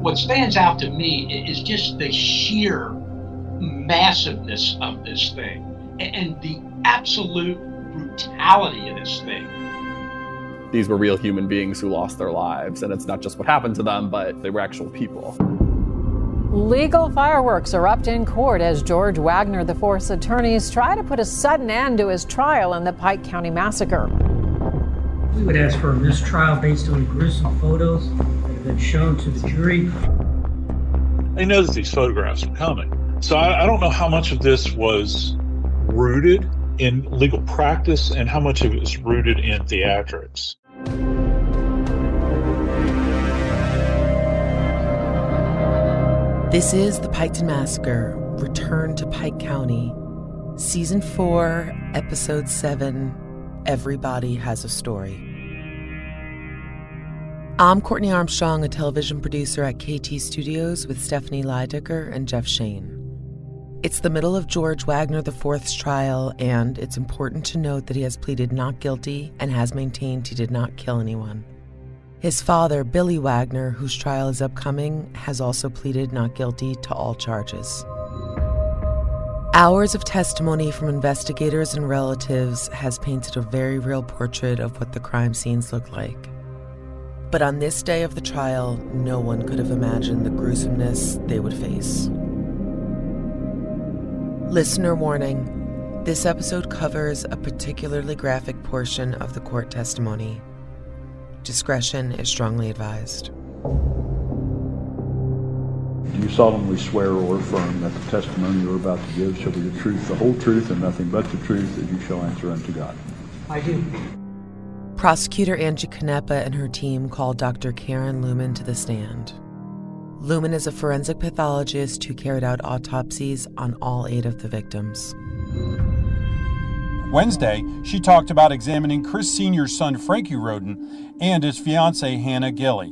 What stands out to me is just the sheer massiveness of this thing and the absolute brutality of this thing. These were real human beings who lost their lives, and it's not just what happened to them, but they were actual people. Legal fireworks erupt in court as George Wagner IV's attorneys try to put a sudden end to his trial in the Pike County Massacre. We would ask for a mistrial based on gruesome photos that have been shown to the jury. They know that these photographs are coming. So I don't know how much of this was rooted in legal practice and how much of it was rooted in theatrics. This is the Piketon Massacre, Return to Pike County, Season 4, Episode 7, Everybody Has a Story. I'm Courtney Armstrong, a television producer at KT Studios with Stephanie Leidecker and Jeff Shane. It's the middle of George Wagner IV's trial, and it's important to note that he has pleaded not guilty and has maintained he did not kill anyone. His father, Billy Wagner, whose trial is upcoming, has also pleaded not guilty to all charges. Hours of testimony from investigators and relatives has painted a very real portrait of what the crime scenes looked like. But on this day of the trial, no one could have imagined the gruesomeness they would face. Listener warning, this episode covers a particularly graphic portion of the court testimony. Discretion is strongly advised. Do you solemnly swear or affirm that the testimony you are about to give shall be the truth, the whole truth, and nothing but the truth, that you shall answer unto God? I do. Prosecutor Angie Canepa and her team called Dr. Karen Lumen to the stand. Lumen is a forensic pathologist who carried out autopsies on all 8 of the victims. Wednesday, she talked about examining Chris Sr.'s son, Frankie Rhoden, and his fiancée, Hannah Gilley.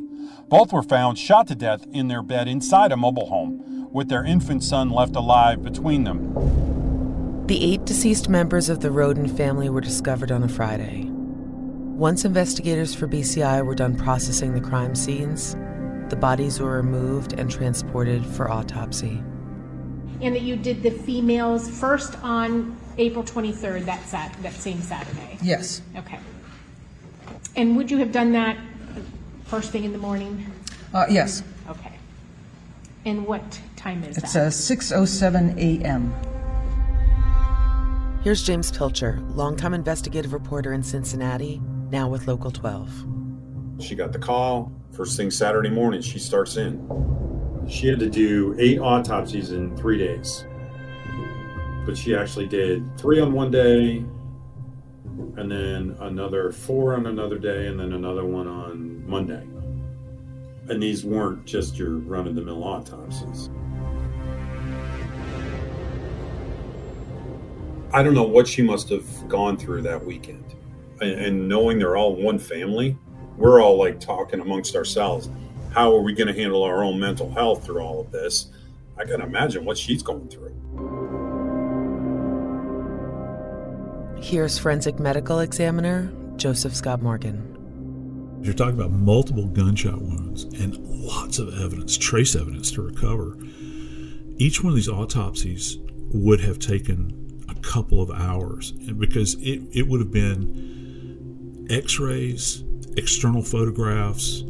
Both were found shot to death in their bed inside a mobile home, with their infant son left alive between them. The 8 deceased members of the Rhoden family were discovered on a Friday. Once investigators for BCI were done processing the crime scenes, the bodies were removed and transported for autopsy. And that you did the females first on April 23rd, that same Saturday? Yes. Okay. And would you have done that first thing in the morning? Yes. Okay. And what time is that? It's 6:07 a.m. Here's James Pilcher, longtime investigative reporter in Cincinnati, now with Local 12. She got the call. First thing Saturday morning, she starts in. She had to do 8 autopsies in 3 days. But she actually did 3 on one day, and then another 4 on another day, and then another one on Monday. And these weren't just your run-of-the-mill autopsies. I don't know what she must have gone through that weekend. And knowing they're all one family, we're all like talking amongst ourselves. How are we going to handle our own mental health through all of this? I can imagine what she's going through. Here's forensic medical examiner Joseph Scott Morgan. You're talking about multiple gunshot wounds and lots of evidence, trace evidence to recover. Each one of these autopsies would have taken a couple of hours because it would have been x-rays, external photographs,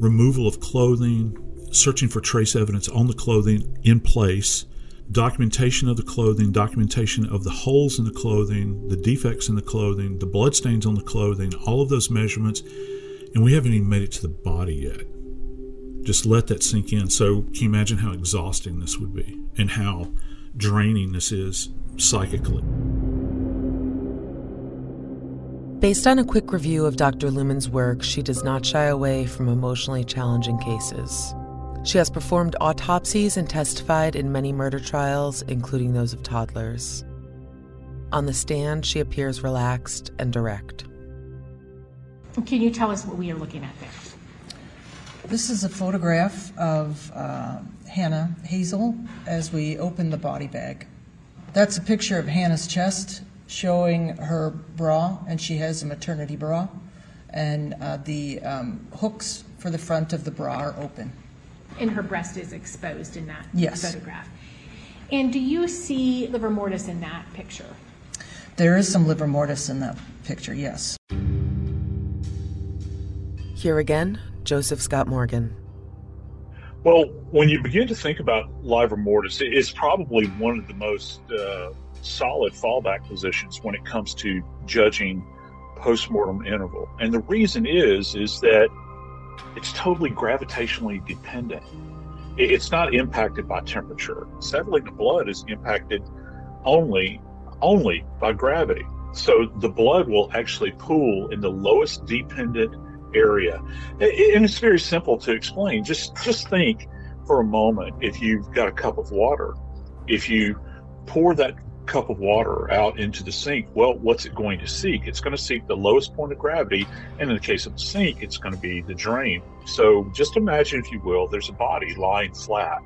removal of clothing, searching for trace evidence on the clothing in place, documentation of the clothing, documentation of the holes in the clothing, the defects in the clothing, the bloodstains on the clothing, all of those measurements, and we haven't even made it to the body yet. Just let that sink in. So can you imagine how exhausting this would be and how draining this is psychically? Based on a quick review of Dr. Lumen's work, she does not shy away from emotionally challenging cases. She has performed autopsies and testified in many murder trials, including those of toddlers. On the stand, she appears relaxed and direct. Can you tell us what we are looking at there? This is a photograph of Hannah Hazel as we open the body bag. That's a picture of Hannah's chest showing her bra, and she has a maternity bra, and the hooks for the front of the bra are open. And her breast is exposed in that photograph. And do you see liver mortis in that picture? There is some liver mortis in that picture, yes. Here again, Joseph Scott Morgan. Well, when you begin to think about liver mortis, it's probably one of the most solid fallback positions when it comes to judging postmortem interval. And the reason is that it's totally gravitationally dependent. It's not impacted by temperature. Settling the blood is impacted only by gravity. So the blood will actually pool in the lowest dependent area. And it's very simple to explain. Just think for a moment, if you've got a cup of water, if you pour that cup of water out into the sink, well, what's it going to seek? It's going to seek the lowest point of gravity, and in the case of the sink, it's going to be the drain. So just imagine, if you will, there's a body lying flat,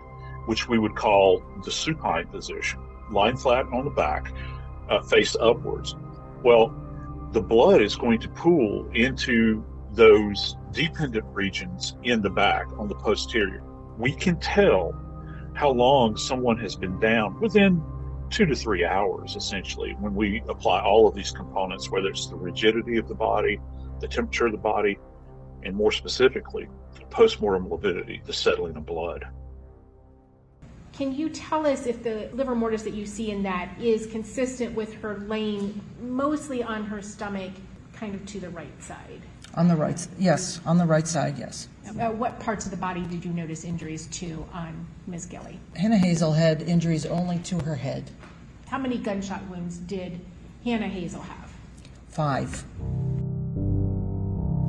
which we would call the supine position, lying flat on the back, face upwards. Well, the blood is going to pool into those dependent regions in the back, on the posterior. We can tell how long someone has been down within 2 to 3 hours, essentially, when we apply all of these components, whether it's the rigidity of the body, the temperature of the body, and more specifically, postmortem lividity, the settling of blood. Can you tell us if the liver mortis that you see in that is consistent with her laying mostly on her stomach, kind of to the right side? On the right, yes. On the right side, yes. What parts of the body did you notice injuries to on Ms. Gilley? Hannah Hazel had injuries only to her head. How many gunshot wounds did Hannah Hazel have? 5.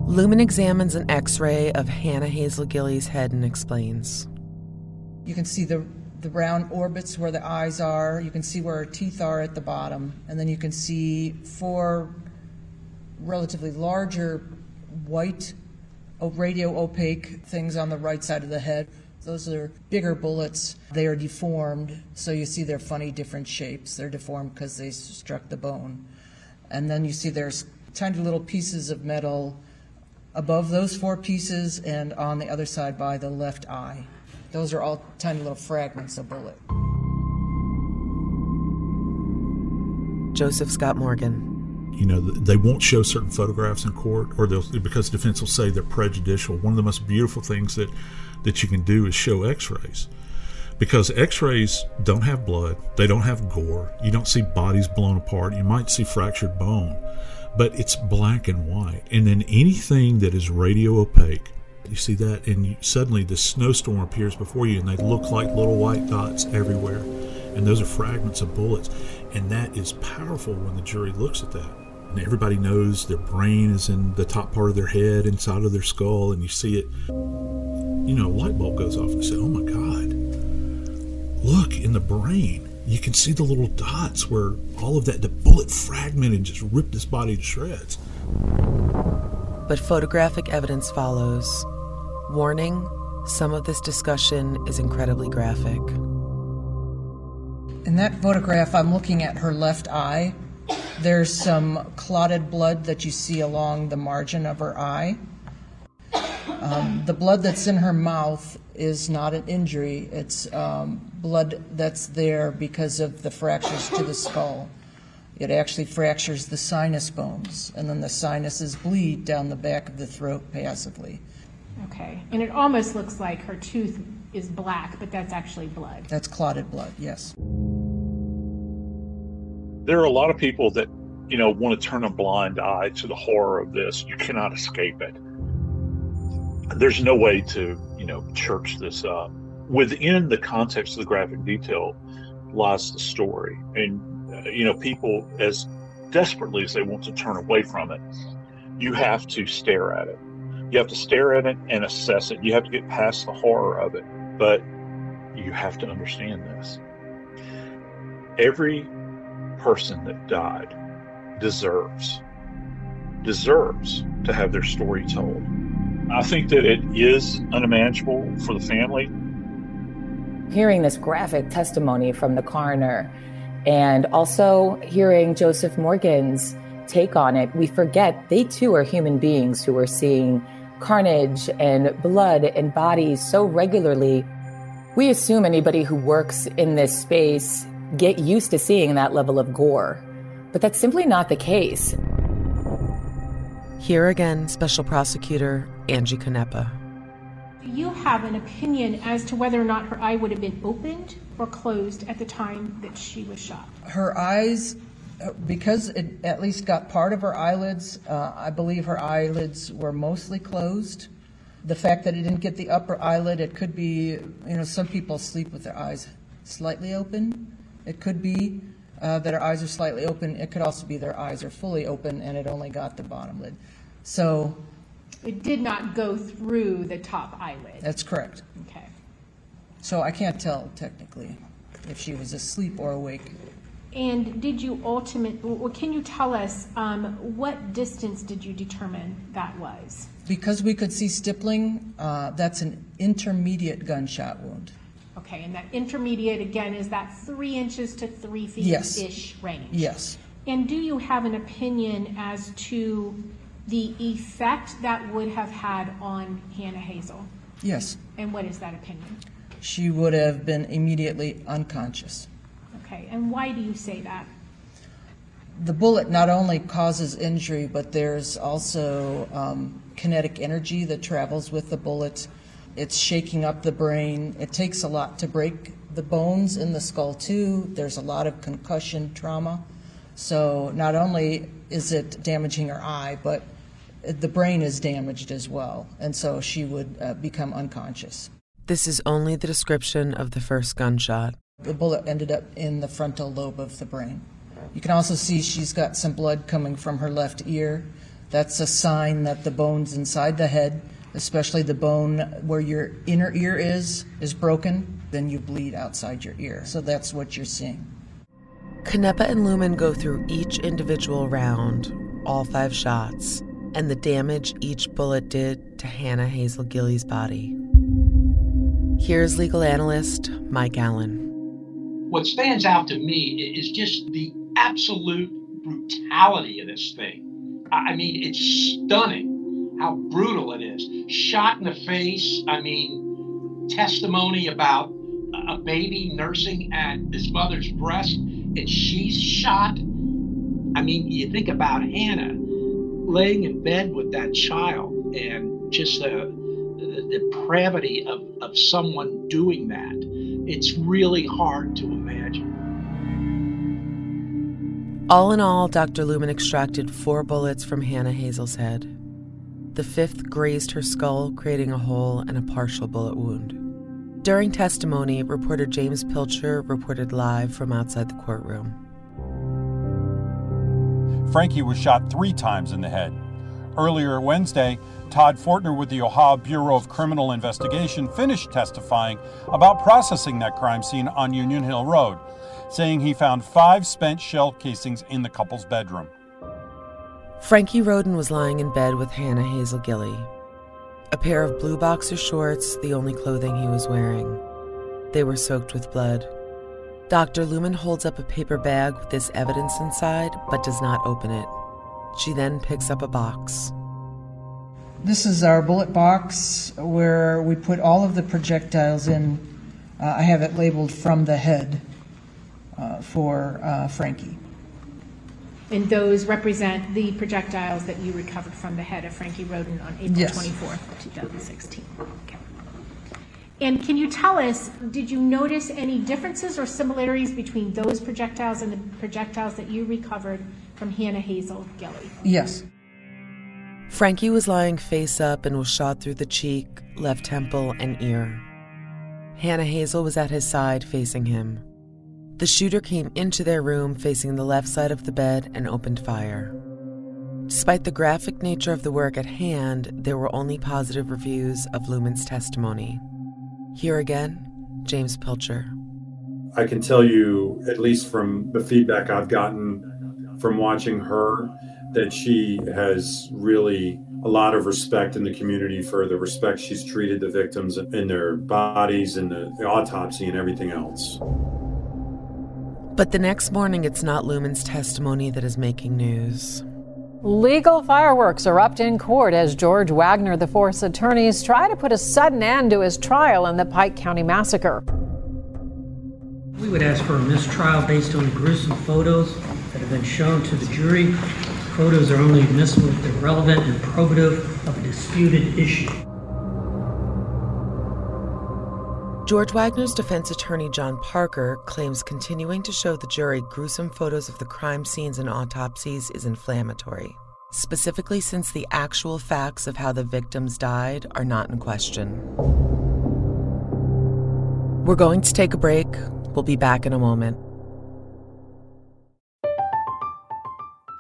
Lumen examines an x-ray of Hannah Hazel Gilley's head and explains. You can see the round orbits where the eyes are. You can see where her teeth are at the bottom. And then you can see 4 relatively larger white radio opaque things on the right side of the head. Those are bigger bullets. They are deformed, so you see they're funny different shapes. They're deformed because they struck the bone. And then you see there's tiny little pieces of metal above those 4 pieces and on the other side by the left eye. Those are all tiny little fragments of bullet. Joseph Scott Morgan. You know, they won't show certain photographs in court, or because defense will say they're prejudicial. One of the most beautiful things that you can do is show x-rays, because x-rays don't have blood, they don't have gore, you don't see bodies blown apart, you might see fractured bone, but it's black and white. And then anything that is radio opaque, you see that, and suddenly the snowstorm appears before you, and they look like little white dots everywhere. And those are fragments of bullets. And that is powerful when the jury looks at that. And everybody knows their brain is in the top part of their head, inside of their skull, and you see it. You know, a light bulb goes off and you say, oh my God, look in the brain. You can see the little dots where all of that, the bullet fragmented, just ripped this body to shreds. But photographic evidence follows. Warning, some of this discussion is incredibly graphic. In that photograph, I'm looking at her left eye. There's some clotted blood that you see along the margin of her eye. The blood that's in her mouth is not an injury. It's blood that's there because of the fractures to the skull. It actually fractures the sinus bones, and then the sinuses bleed down the back of the throat passively. Okay, and it almost looks like her tooth is black, but that's actually blood. That's clotted blood, yes. There are a lot of people that, you know, want to turn a blind eye to the horror of this. You cannot escape it. There's no way to, you know, church this up. Within the context of the graphic detail lies the story. And, you know, people, as desperately as they want to turn away from it, you have to stare at it. You have to stare at it and assess it. You have to get past the horror of it. But you have to understand this. Every person that died deserves to have their story told. I think that it is unimaginable for the family. Hearing this graphic testimony from the coroner and also hearing Joseph Morgan's take on it, we forget they too are human beings who are seeing carnage and blood and bodies so regularly. We assume anybody who works in this space get used to seeing that level of gore, but that's simply not the case. Here again, Special Prosecutor Angie Canepa. You have an opinion as to whether or not her eye would have been opened or closed at the time that she was shot. Her eyes, because it at least got part of her eyelids, I believe her eyelids were mostly closed. The fact that it didn't get the upper eyelid, it could be, you know, some people sleep with their eyes slightly open. It could be that her eyes are slightly open. It could also be their eyes are fully open and it only got the bottom lid. So it did not go through the top eyelid. That's correct. Okay. So I can't tell technically if she was asleep or awake. And did you can you tell us what distance did you determine that was? Because we could see stippling, that's an intermediate gunshot wound. Okay, and that intermediate, again, is that 3 inches to 3 feet-ish range? Yes. And do you have an opinion as to the effect that would have had on Hannah Hazel? Yes. And what is that opinion? She would have been immediately unconscious. Okay, and why do you say that? The bullet not only causes injury, but there's also kinetic energy that travels with the bullet. It's shaking up the brain. It takes a lot to break the bones in the skull, too. There's a lot of concussion trauma. So not only is it damaging her eye, but the brain is damaged as well. And so she would become unconscious. This is only the description of the first gunshot. The bullet ended up in the frontal lobe of the brain. You can also see she's got some blood coming from her left ear. That's a sign that the bones inside the head, especially the bone where your inner ear is broken, then you bleed outside your ear. So that's what you're seeing. Canepa and Lumen go through each individual round, all 5 shots, and the damage each bullet did to Hannah Hazel Gilley's body. Here's legal analyst Mike Allen. What stands out to me is just the absolute brutality of this thing. I mean, it's stunning how brutal it is. Shot in the face. I mean, testimony about a baby nursing at his mother's breast, and she's shot. I mean, you think about Hannah laying in bed with that child and just the depravity of someone doing that. It's really hard to imagine. All in all, Dr. Lumen extracted 4 bullets from Hannah Hazel's head. The 5th grazed her skull, creating a hole and a partial bullet wound. During testimony, reporter James Pilcher reported live from outside the courtroom. Frankie was shot 3 times in the head. Earlier Wednesday, Todd Fortner with the Ohio Bureau of Criminal Investigation finished testifying about processing that crime scene on Union Hill Road, saying he found 5 spent shell casings in the couple's bedroom. Frankie Rhoden was lying in bed with Hannah Hazel Gilley. A pair of blue boxer shorts, the only clothing he was wearing. They were soaked with blood. Dr. Lumen holds up a paper bag with this evidence inside, but does not open it. She then picks up a box. This is our bullet box where we put all of the projectiles in. I have it labeled from the head for Frankie. And those represent the projectiles that you recovered from the head of Frankie Rhoden on April 24th, 2016. Okay. And can you tell us, did you notice any differences or similarities between those projectiles and the projectiles that you recovered from Hannah Hazel Gilley? Yes. Frankie was lying face up and was shot through the cheek, left temple, and ear. Hannah Hazel was at his side, facing him. The shooter came into their room, facing the left side of the bed, and opened fire. Despite the graphic nature of the work at hand, there were only positive reviews of Lumen's testimony. Here again, James Pilcher. I can tell you, at least from the feedback I've gotten from watching her, that she has really a lot of respect in the community for the respect she's treated the victims and their bodies and the autopsy and everything else. But the next morning, it's not Lumen's testimony that is making news. Legal fireworks erupt in court as George Wagner, the force attorneys, try to put a sudden end to his trial in the Pike County Massacre. We would ask for a mistrial based on the gruesome photos that have been shown to the jury. Photos are only admissible if they're relevant and probative of a disputed issue. George Wagner's defense attorney, John Parker, claims continuing to show the jury gruesome photos of the crime scenes and autopsies is inflammatory, specifically since the actual facts of how the victims died are not in question. We're going to take a break. We'll be back in a moment.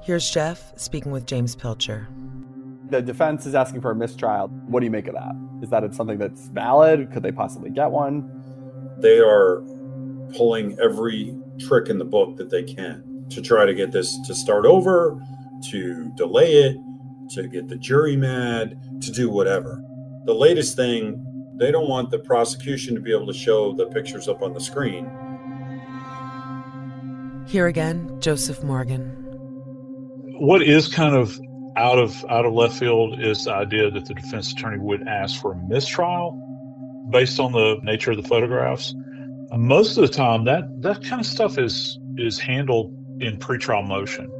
Here's Jeff speaking with James Pilcher. The defense is asking for a mistrial. What do you make of that? Is that something that's valid? Could they possibly get one? They are pulling every trick in the book that they can to try to get this to start over, to delay it, to get the jury mad, to do whatever. The latest thing, they don't want the prosecution to be able to show the pictures up on the screen. Here again, Joseph Morgan. What is kind of out of left field is the idea that the defense attorney would ask for a mistrial based on the nature of the photographs. Most of the time, that kind of stuff is handled in pretrial motion.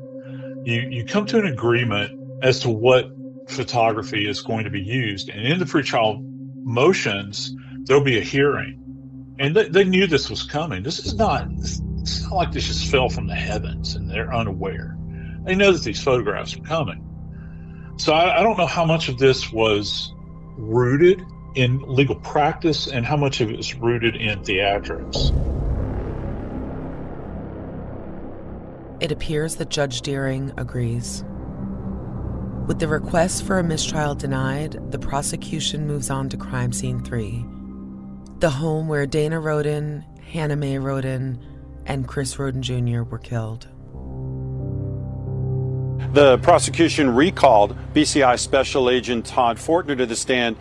You come to an agreement as to what photography is going to be used. And in the pretrial motions, there'll be a hearing. And they knew this was coming. It's not like this just fell from the heavens and they're unaware. They know that these photographs are coming. So I don't know how much of this was rooted in legal practice and how much of it is rooted in theatrics. It appears that Judge Deering agrees. With the request for a mistrial denied, the prosecution moves on to crime scene 3, the home where Dana Rhoden, Hannah May Rhoden, and Chris Rhoden Jr. were killed. The prosecution recalled BCI Special Agent Todd Fortner to the stand.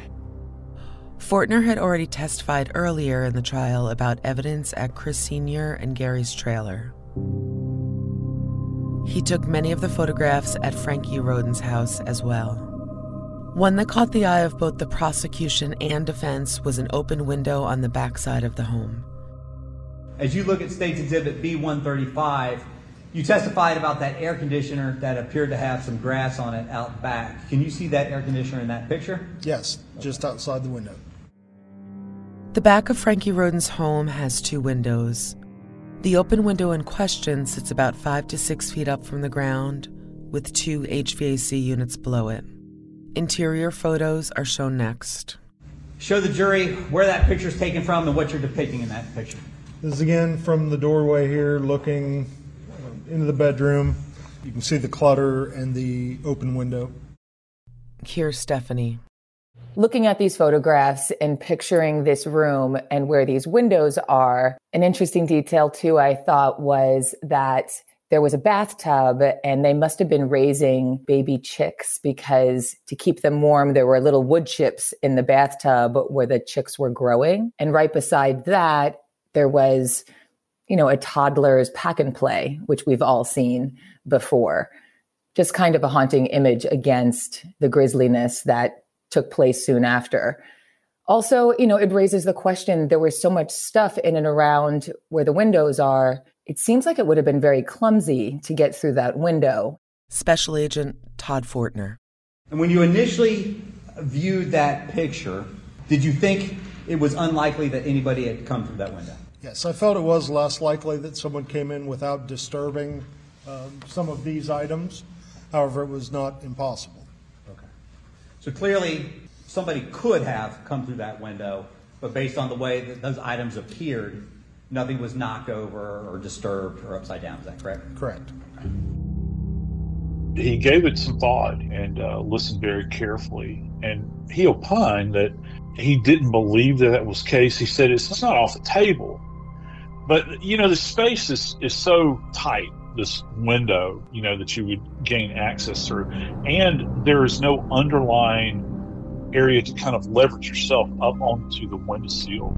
Fortner had already testified earlier in the trial about evidence at Chris Sr. and Gary's trailer. He took many of the photographs at Frankie Rhoden's house as well. One that caught the eye of both the prosecution and defense was an open window on the backside of the home. As you look at State's Exhibit B-135, you testified about that air conditioner that appeared to have some grass on it out back. Can you see that air conditioner in that picture? Yes, just outside the window. The back of Frankie Rhoden's home has 2 windows. The open window in question sits about 5 to 6 feet up from the ground, with 2 HVAC units below it. Interior photos are shown next. Show the jury where that picture is taken from and what you're depicting in that picture. This is again from the doorway here, looking into the bedroom. You can see the clutter and the open window. Here's Stephanie. Looking at these photographs and picturing this room and where these windows are, an interesting detail too, I thought, was that there was a bathtub and they must have been raising baby chicks because to keep them warm, there were little wood chips in the bathtub where the chicks were growing. And right beside that, there was, a toddler's pack and play, which we've all seen before. Just kind of a haunting image against the grisliness that took place soon after. Also, it raises the question, there was so much stuff in and around where the windows are. It seems like it would have been very clumsy to get through that window. Special Agent Todd Fortner. And when you initially viewed that picture, did you think it was unlikely that anybody had come through that window? Yes, I felt it was less likely that someone came in without disturbing some of these items. However, it was not impossible. Okay. So clearly, somebody could have come through that window, but based on the way that those items appeared, nothing was knocked over or disturbed or upside down. Is that correct? Correct. Okay. He gave it some thought and listened very carefully, and he opined that he didn't believe that was the case. He said, it's not off the table. But, the space is so tight, this window, that you would gain access through. And there is no underlying area to kind of leverage yourself up onto the window sill.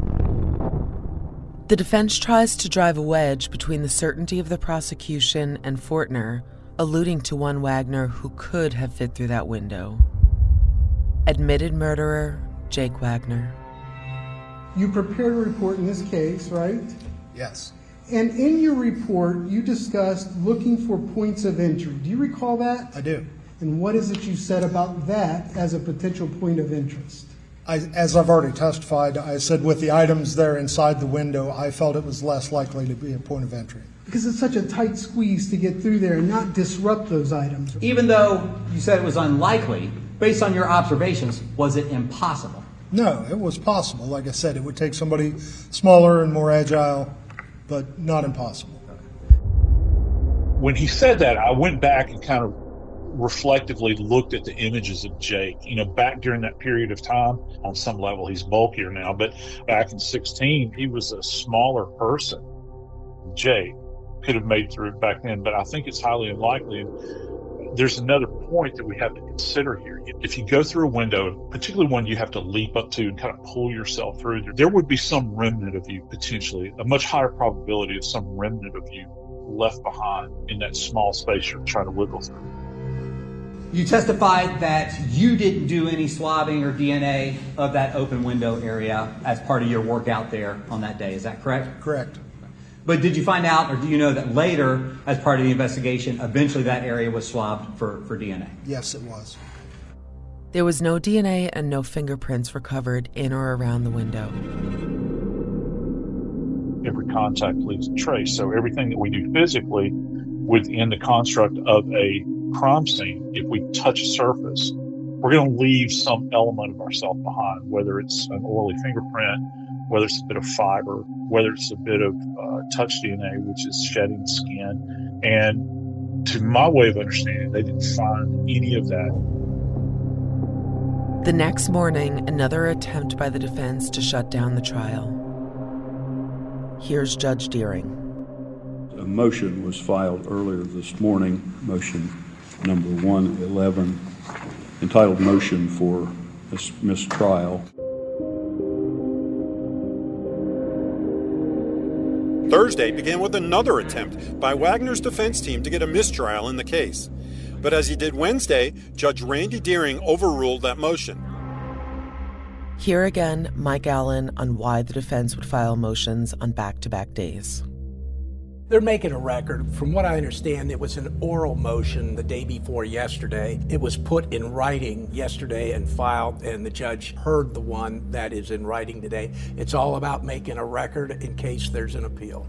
The defense tries to drive a wedge between the certainty of the prosecution and Fortner, alluding to one Wagner who could have fit through that window. Admitted murderer, Jake Wagner. You prepared a report in this case, right? Yes. And in your report, you discussed looking for points of entry. Do you recall that? I do. And what is it you said about that as a potential point of interest? As I've already testified, I said with the items there inside the window, I felt it was less likely to be a point of entry. Because it's such a tight squeeze to get through there and not disrupt those items. Even though you said it was unlikely, based on your observations, was it impossible? No, it was possible. Like I said, it would take somebody smaller and more agile, but not impossible. When he said that, I went back and kind of reflectively looked at the images of Jake, you know, back during that period of time. On some level, he's bulkier now, but back in 16, he was a smaller person. Jake could have made through it back then, but I think it's highly unlikely. And there's another point that we have to consider here. If you go through a window, particularly one you have to leap up to and kind of pull yourself through, there would be some remnant of you, potentially, a much higher probability of some remnant of you left behind in that small space you're trying to wiggle through. You testified that you didn't do any swabbing or DNA of that open window area as part of your work out there on that day. Is that correct? Correct. But did you find out, or do you know that later, as part of the investigation, eventually that area was swabbed for DNA? Yes, it was. There was no DNA and no fingerprints recovered in or around the window. Every contact leaves a trace, so everything that we do physically within the construct of a crime scene, if we touch a surface, we're going to leave some element of ourselves behind, whether it's an oily fingerprint, whether it's a bit of fiber, whether it's a bit of touch DNA, which is shedding skin. And to my way of understanding, they didn't find any of that. The next morning, another attempt by the defense to shut down the trial. Here's Judge Deering. A motion was filed earlier this morning, motion number 111, entitled Motion for Mistrial. Thursday began with another attempt by Wagner's defense team to get a mistrial in the case. But as he did Wednesday, Judge Randy Deering overruled that motion. Here again, Mike Allen on why the defense would file motions on back-to-back days. They're making a record. From what I understand, it was an oral motion the day before yesterday. It was put in writing yesterday and filed, and the judge heard the one that is in writing today. It's all about making a record in case there's an appeal.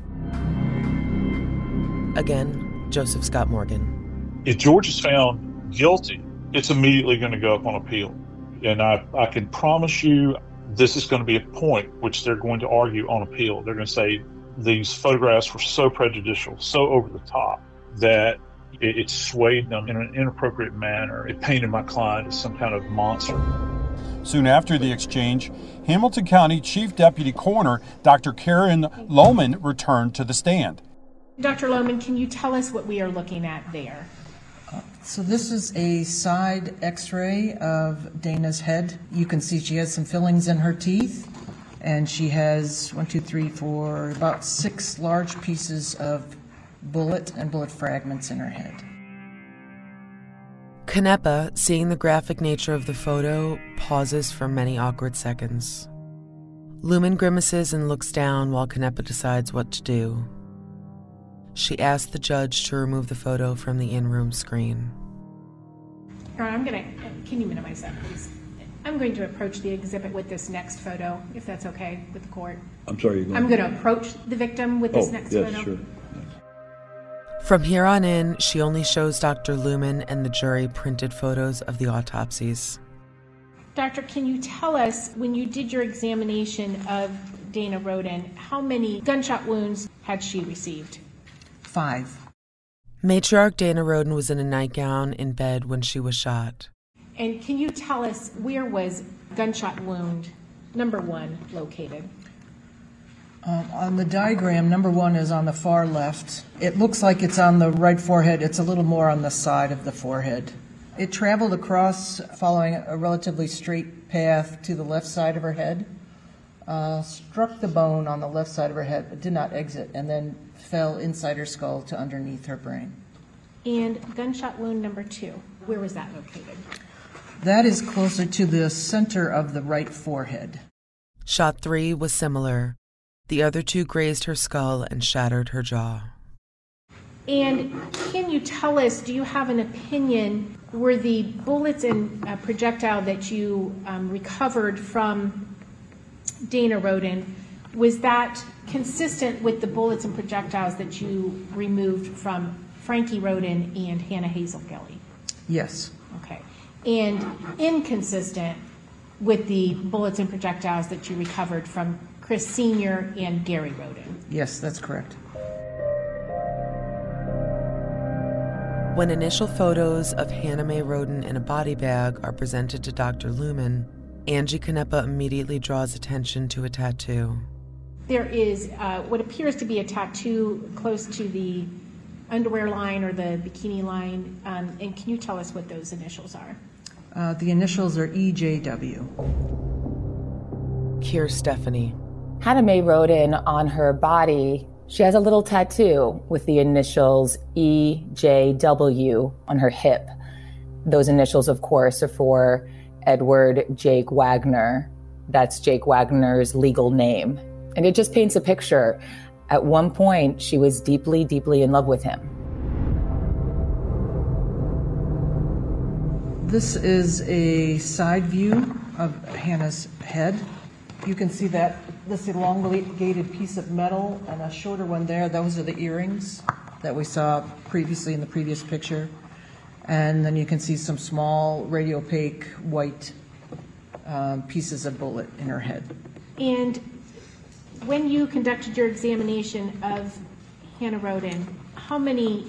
Again, Joseph Scott Morgan. If George is found guilty, it's immediately going to go up on appeal. And I can promise you this is going to be a point which they're going to argue on appeal. They're going to say, these photographs were so prejudicial, so over the top, that it swayed them in an inappropriate manner. It painted my client as some kind of monster. Soon after the exchange, Hamilton County Chief Deputy Coroner Dr. Karen Lumen returned to the stand. Dr. Lumen, can you tell us what we are looking at there? So this is a side x-ray of Dana's head. You can see she has some fillings in her teeth. And she has 1, 2, 3, 4, about 6 large pieces of bullet and bullet fragments in her head. Canepa, seeing the graphic nature of the photo, pauses for many awkward seconds. Lumen grimaces and looks down while Canepa decides what to do. She asks the judge to remove the photo from the in-room screen. All right, can you minimize that, please? I'm going to approach the exhibit with this next photo, if that's okay with the court. I'm sorry, you're going I'm going to approach the victim with this next photo. Sure. Yes. From here on in, she only shows Dr. Lumen and the jury printed photos of the autopsies. Doctor, can you tell us, when you did your examination of Dana Rhoden, how many gunshot wounds had she received? 5. Matriarch Dana Rhoden was in a nightgown in bed when she was shot. And can you tell us where was gunshot wound number 1 located? On the diagram, number 1 is on the far left. It looks like it's on the right forehead. It's a little more on the side of the forehead. It traveled across, following a relatively straight path to the left side of her head, struck the bone on the left side of her head, but did not exit, and then fell inside her skull to underneath her brain. And gunshot wound number 2, where was that located? That is closer to the center of the right forehead. Shot 3 was similar. The other 2 grazed her skull and shattered her jaw. And can you tell us, do you have an opinion, were the bullets and projectile that you recovered from Dana Rhoden, was that consistent with the bullets and projectiles that you removed from Frankie Rhoden and Hannah Hazel Gilley? Yes. Okay. And inconsistent with the bullets and projectiles that you recovered from Chris Sr. and Gary Rhoden. Yes, that's correct. When initial photos of Hannah May Rhoden in a body bag are presented to Dr. Lumen, Angie Canepa immediately draws attention to a tattoo. There is what appears to be a tattoo close to the underwear line or the bikini line. And can you tell us what those initials are? The initials are EJW. Here's Stephanie. Hannah May Rhoden, on her body, she has a little tattoo with the initials EJW on her hip. Those initials, of course, are for Edward Jake Wagner. That's Jake Wagner's legal name. And it just paints a picture. At one point, she was deeply, deeply in love with him. This is a side view of Hannah's head. You can see that this elongated piece of metal and a shorter one there. Those are the earrings that we saw previously in the previous picture. And then you can see some small radiopaque white pieces of bullet in her head. And when you conducted your examination of Hannah Rhoden, how many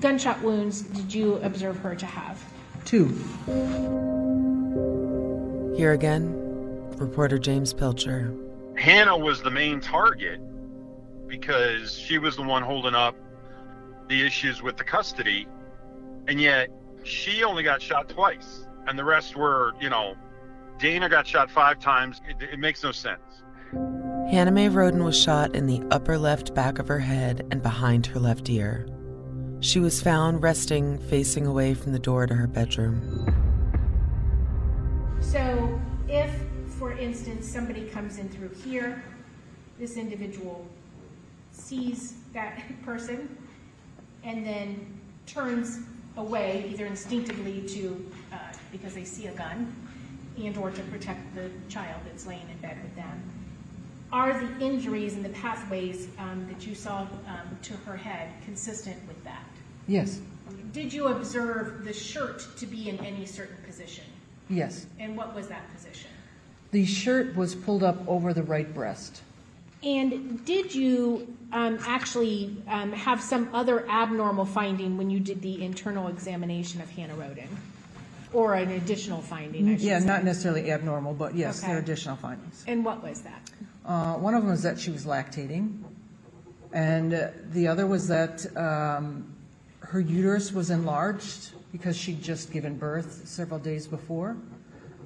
gunshot wounds did you observe her to have? 2. Here again, reporter James Pilcher. Hannah was the main target because she was the one holding up the issues with the custody, and yet she only got shot twice, and the rest were, Dana got shot 5 times. It makes no sense. Hannah May Rhoden was shot in the upper left back of her head and behind her left ear. She was found resting, facing away from the door to her bedroom. So if, for instance, somebody comes in through here, this individual sees that person and then turns away, either instinctively to, because they see a gun, and or to protect the child that's laying in bed with them. Are the injuries and the pathways that you saw to her head consistent with that? Yes. Did you observe the shirt to be in any certain position? Yes. And what was that position? The shirt was pulled up over the right breast. And did you actually have some other abnormal finding when you did the internal examination of Hannah Rhoden? Or an additional finding, I should say. Not necessarily abnormal, but yes, okay. There are additional findings. And what was that? One of them was that she was lactating. And the other was that her uterus was enlarged because she'd just given birth several days before.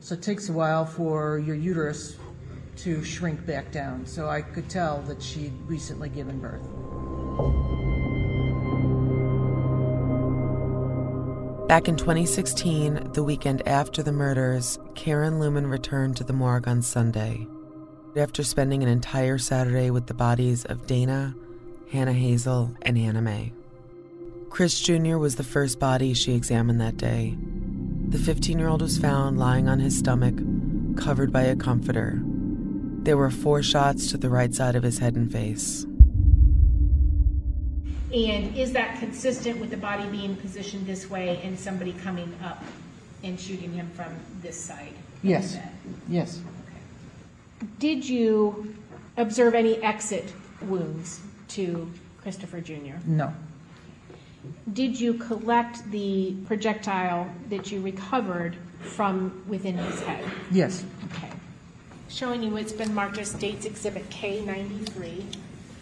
So it takes a while for your uterus to shrink back down. So I could tell that she'd recently given birth. Back in 2016, the weekend after the murders, Karen Lumen returned to the morgue on Sunday, after spending an entire Saturday with the bodies of Dana, Hannah Hazel, and Hannah May. Chris Jr. was the first body she examined that day. The 15-year-old was found lying on his stomach, covered by a comforter. There were 4 shots to the right side of his head and face. And is that consistent with the body being positioned this way and somebody coming up and shooting him from this side? Yes. Yes. Okay. Did you observe any exit wounds to Christopher Jr.? No. Did you collect the projectile that you recovered from within his head? Yes. Okay. Showing you it's been marked as State's Exhibit K93,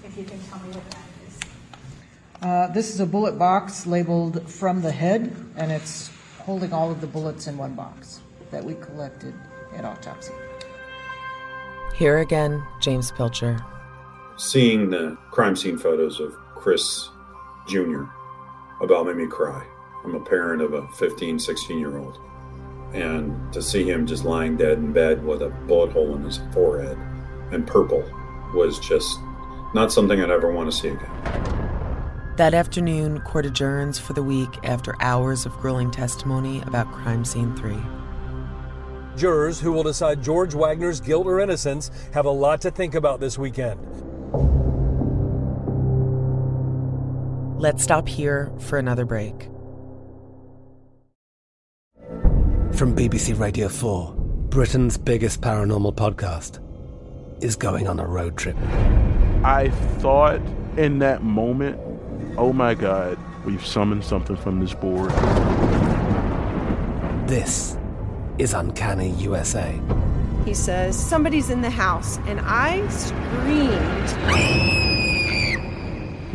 if you can tell me what that is. This is a bullet box labeled "from the head," and it's holding all of the bullets in one box that we collected at autopsy. Here again, James Pilcher. Seeing the crime scene photos of Chris Jr. about made me cry. I'm a parent of a 15, 16-year-old. And to see him just lying dead in bed with a bullet hole in his forehead and purple was just not something I'd ever want to see again. That afternoon, court adjourns for the week after hours of grueling testimony about Crime Scene 3. Jurors who will decide George Wagner's guilt or innocence have a lot to think about this weekend. Let's stop here for another break. From BBC Radio 4, Britain's biggest paranormal podcast is going on a road trip. I thought in that moment, oh my God, We've summoned something from this board. This is Uncanny USA. He says, somebody's in the house, and I screamed.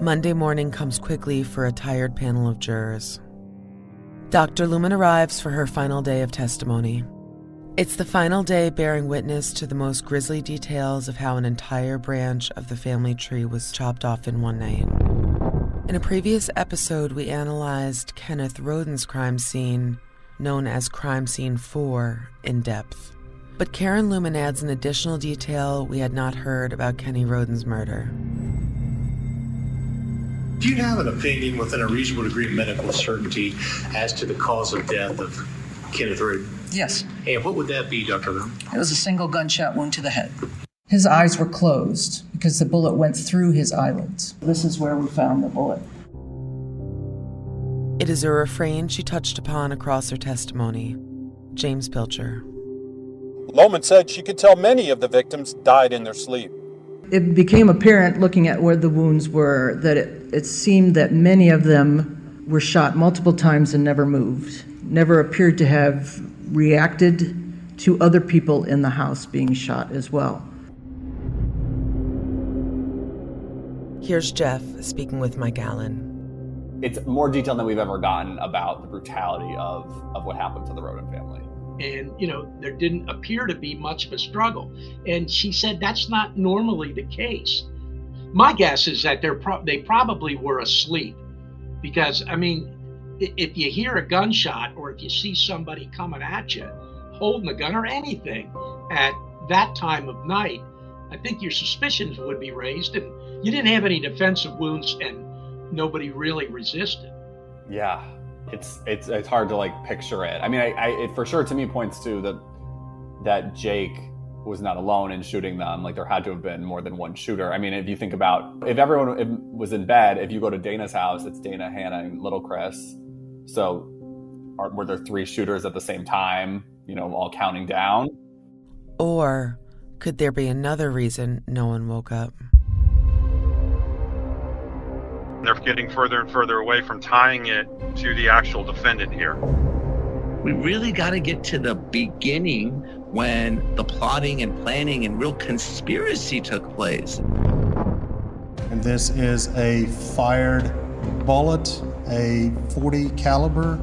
Monday morning comes quickly for a tired panel of jurors. Dr. Lumen arrives for her final day of testimony. It's the final day bearing witness to the most grisly details of how an entire branch of the family tree was chopped off in one night. In a previous episode, we analyzed Kenneth Rhoden's crime scene, known as Crime Scene 4, in depth. But Karen Lumen adds an additional detail we had not heard about Kenny Rhoden's murder. Do you have an opinion within a reasonable degree of medical certainty as to the cause of death of Kenneth Rhoden? Yes. And what would that be, Dr. Lumen? It was a single gunshot wound to the head. His eyes were closed because the bullet went through his eyelids. This is where we found the bullet. It is a refrain she touched upon across her testimony. James Pilcher. Lumen said she could tell many of the victims died in their sleep. It became apparent, looking at where the wounds were, that it seemed that many of them were shot multiple times and never moved, never appeared to have reacted to other people in the house being shot as well. Here's Jeff speaking with Mike Allen. It's more detail than we've ever gotten about the brutality of what happened to the Rhoden family. And, you know, there didn't appear to be much of a struggle. And she said that's not normally the case. My guess is that they probably were asleep because, I mean, if you hear a gunshot or if you see somebody coming at you, holding a gun or anything at that time of night, I think your suspicions would be raised. And you didn't have any defensive wounds and nobody really resisted. Yeah. It's hard to like picture it. I mean, it for sure to me points to that Jake was not alone in shooting them. Like there had to have been more than one shooter. I mean, if you think about if everyone was in bed, if you go to Dana's house, it's Dana, Hannah, and little Chris. So were there three shooters at the same time? You know, all counting down. Or could there be another reason no one woke up? They're getting further and further away from tying it to the actual defendant here. We really got to get to the beginning when the plotting and planning and real conspiracy took place. And this is a fired bullet, a .40 caliber.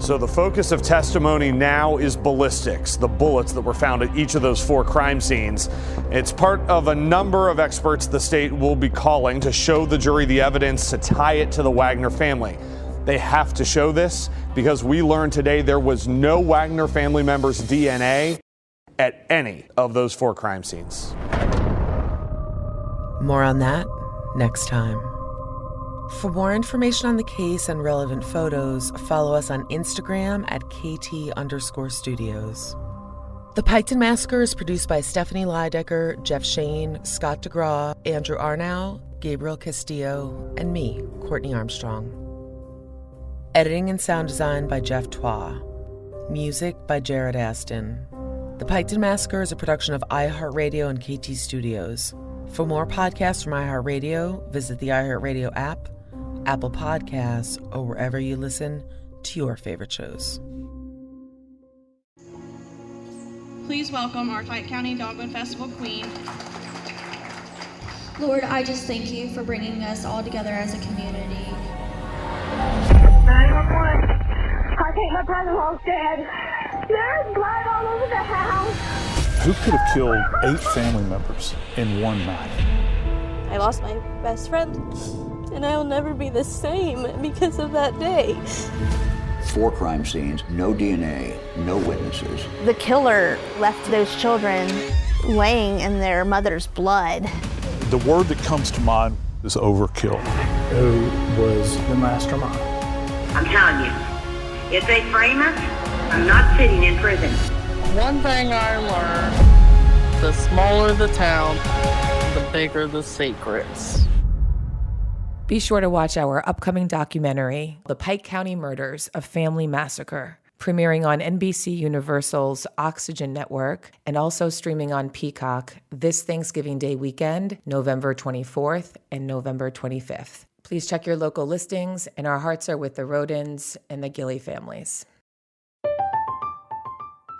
So the focus of testimony now is ballistics, the bullets that were found at each of those four crime scenes. It's part of a number of experts the state will be calling to show the jury the evidence to tie it to the Wagner family. They have to show this because we learned today there was no Wagner family member's DNA at any of those four crime scenes. More on that next time. For more information on the case and relevant photos, follow us on Instagram at KT_studios. The Piketon Massacre is produced by Stephanie Lidecker, Jeff Shane, Scott DeGraw, Andrew Arnau, Gabriel Castillo, and me, Courtney Armstrong. Editing and sound design by Jeff Twa. Music by Jared Aston. The Piketon Massacre is a production of iHeartRadio and KT Studios. For more podcasts from iHeartRadio, visit the iHeartRadio app, Apple Podcasts, or wherever you listen to your favorite shows. Please welcome our Pike County Dogwood Festival queen. Lord, I just thank you for bringing us all together as a community. 911. I think my brother-in-law's dead. There's blood all over the house. Who could have killed 8 family members in one night? I lost my best friend, and I'll never be the same because of that day. 4 crime scenes, no DNA, no witnesses. The killer left those children laying in their mother's blood. The word that comes to mind is overkill. Who was the mastermind? I'm telling you, if they frame us, I'm not sitting in prison. One thing I learned, the smaller the town, the bigger the secrets. Be sure to watch our upcoming documentary, The Pike County Murders, A Family Massacre, premiering on NBC Universal's Oxygen Network and also streaming on Peacock this Thanksgiving Day weekend, November 24th and November 25th. Please check your local listings, and our hearts are with the Rhodens and the Gilley families.